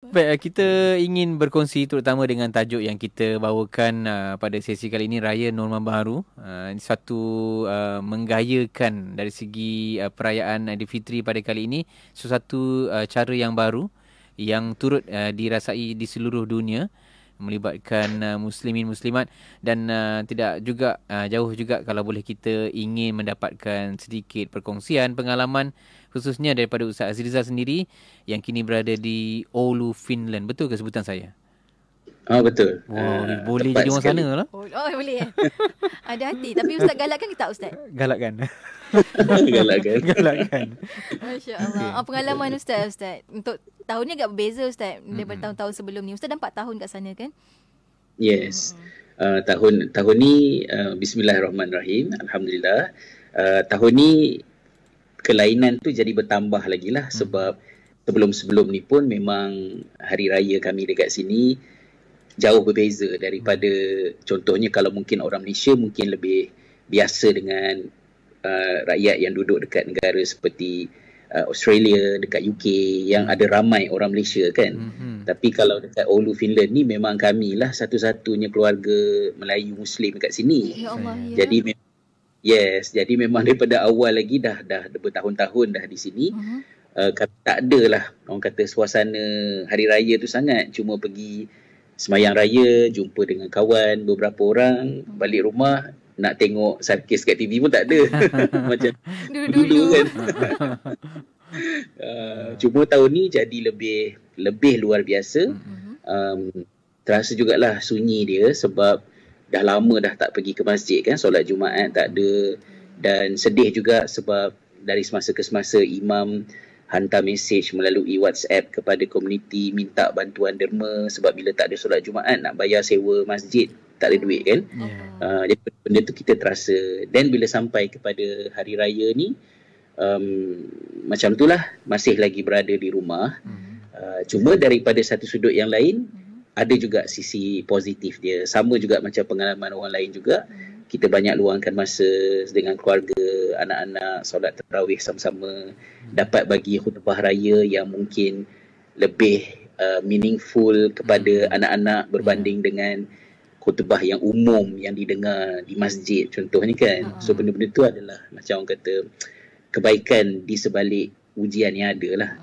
Baik, kita ingin berkongsi terutama dengan tajuk yang kita bawakan pada sesi kali ini, Raya Norma Baharu. Satu menggayakan dari segi perayaan Aidilfitri pada kali ini, sesuatu cara yang baru yang turut dirasai di seluruh dunia, melibatkan muslimin muslimat dan tidak juga jauh juga kalau boleh kita ingin mendapatkan sedikit perkongsian pengalaman khususnya daripada Ustaz Azizah sendiri yang kini berada di Oulu, Finland. Betul ke sebutan saya? Oh, betul. Oh, boleh jadi orang sekali. Sana lah. Oh, boleh. Ada hati. Tapi Ustaz galakkan ke tak, Ustaz? Galakkan. Galakkan. Masya Allah. Okay. Pengalaman Ustaz. Untuk tahunnya agak berbeza, Ustaz. Daripada tahun-tahun sebelum ni. Ustaz dah 4 tahun kat sana, kan? Yes. Tahun ni, Bismillahirrahmanirrahim. Alhamdulillah. Tahun ni, kelainan tu jadi bertambah lagi lah sebab sebelum-sebelum ni pun memang hari raya kami dekat sini jauh berbeza daripada contohnya kalau mungkin orang Malaysia mungkin lebih biasa dengan rakyat yang duduk dekat negara seperti Australia, dekat UK yang ada ramai orang Malaysia kan. Tapi kalau dekat Oulu, Finland ni memang kamilah satu-satunya keluarga Melayu Muslim dekat sini. Ya Allah, ya. Jadi memang daripada awal lagi dah bertahun-tahun dah di sini. Tak adalah orang kata suasana hari raya tu sangat, cuma pergi semayang raya, jumpa dengan kawan beberapa orang, balik rumah nak tengok sarkis kat TV pun tak ada. Macam dulu kan. Cuma tahun ni jadi lebih luar biasa. Terasa jugalah sunyi dia sebab dah lama dah tak pergi ke masjid kan, solat Jumaat tak ada. Dan sedih juga sebab dari semasa ke semasa imam hantar mesej melalui WhatsApp kepada komuniti minta bantuan derma sebab bila tak ada solat Jumaat nak bayar sewa masjid tak ada duit kan. Jadi benda tu kita terasa. Dan bila sampai kepada hari raya ni macam tu lah, masih lagi berada di rumah. Cuma daripada satu sudut yang lain ada juga sisi positif dia. Sama juga macam pengalaman orang lain juga. Kita banyak luangkan masa dengan keluarga, anak-anak, solat tarawih sama-sama. Dapat bagi khutbah raya yang mungkin lebih meaningful kepada anak-anak berbanding dengan khutbah yang umum yang didengar di masjid contohnya kan. So benda-benda tu adalah macam orang kata kebaikan di sebalik ujian yang ada lah.